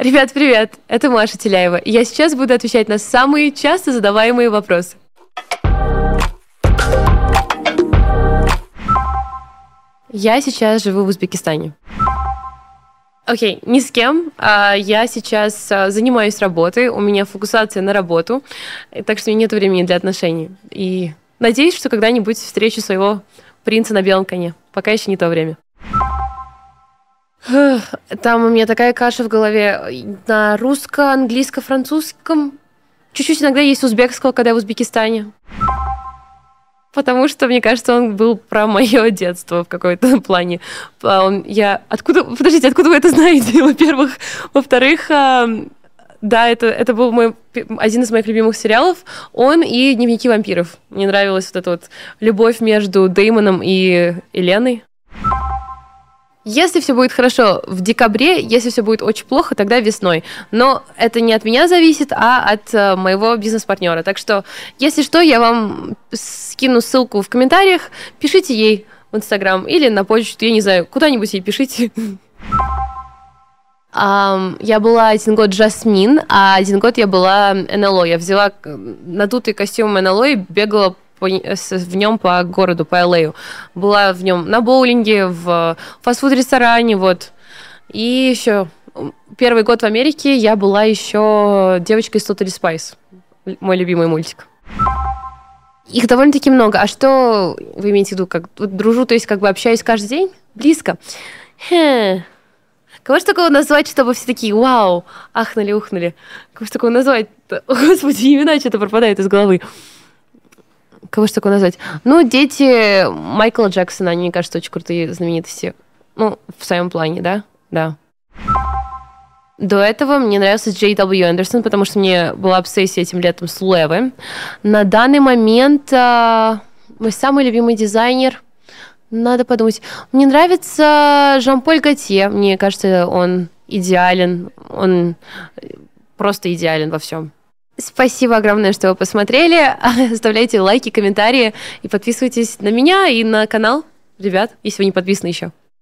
Ребят, привет! Это Маша Тилляева, и я сейчас буду отвечать на самые часто задаваемые вопросы. Я сейчас живу в Узбекистане. Окей, ни с кем. Я сейчас занимаюсь работой, у меня фокусация на работу, так что у меня нет времени для отношений. И надеюсь, что когда-нибудь встречу своего принца на белом коне. Пока еще не то время. Там у меня такая каша в голове на русско-английско-французском. Чуть-чуть иногда есть узбекского, когда я в Узбекистане. Потому что, мне кажется, он был про мое детство в какой-то плане. Подождите, откуда вы это знаете, во-первых? Во-вторых, да, это был один из моих любимых сериалов. Он и «Дневники вампиров». Мне нравилась вот эта вот любовь между Дэймоном и Еленой. Если все будет хорошо в декабре, если все будет очень плохо, тогда весной. Но это не от меня зависит, а от моего бизнес-партнера. Так что, если что, я вам скину ссылку в комментариях, пишите ей в Инстаграм или на почту, я не знаю, куда-нибудь ей пишите. Я была 1 год Жасмин, а 1 год я была НЛО. Я взяла надутый костюм НЛО и бегала в нем по городу, по Элею. Была в нем на боулинге, в фастфуд-ресторане, вот. И еще 1 год в Америке я была еще девочкой из Totally Spice, мой любимый мультик. Их довольно-таки много. А что вы имеете в виду? Как дружу, то есть как бы общаюсь каждый день? Близко. Кого же такого назвать, чтобы все такие вау, ахнули, ухнули? Кого же такого назвать-то? Господи, имена что-то пропадает из головы. Кого же такое назвать? Ну, дети Майкла Джексона, они, мне кажется, очень крутые знаменитости. Ну, в своем плане, да? Да. До этого мне нравился J.W. Anderson, потому что мне была обсессия этим летом с Loewe. На данный момент мой самый любимый дизайнер, надо подумать, мне нравится Jean-Paul Gaultier. Мне кажется, он идеален, он просто идеален во всем. Спасибо огромное, что вы посмотрели. Оставляйте лайки, комментарии и подписывайтесь на меня и на канал. Ребят, если вы не подписаны еще.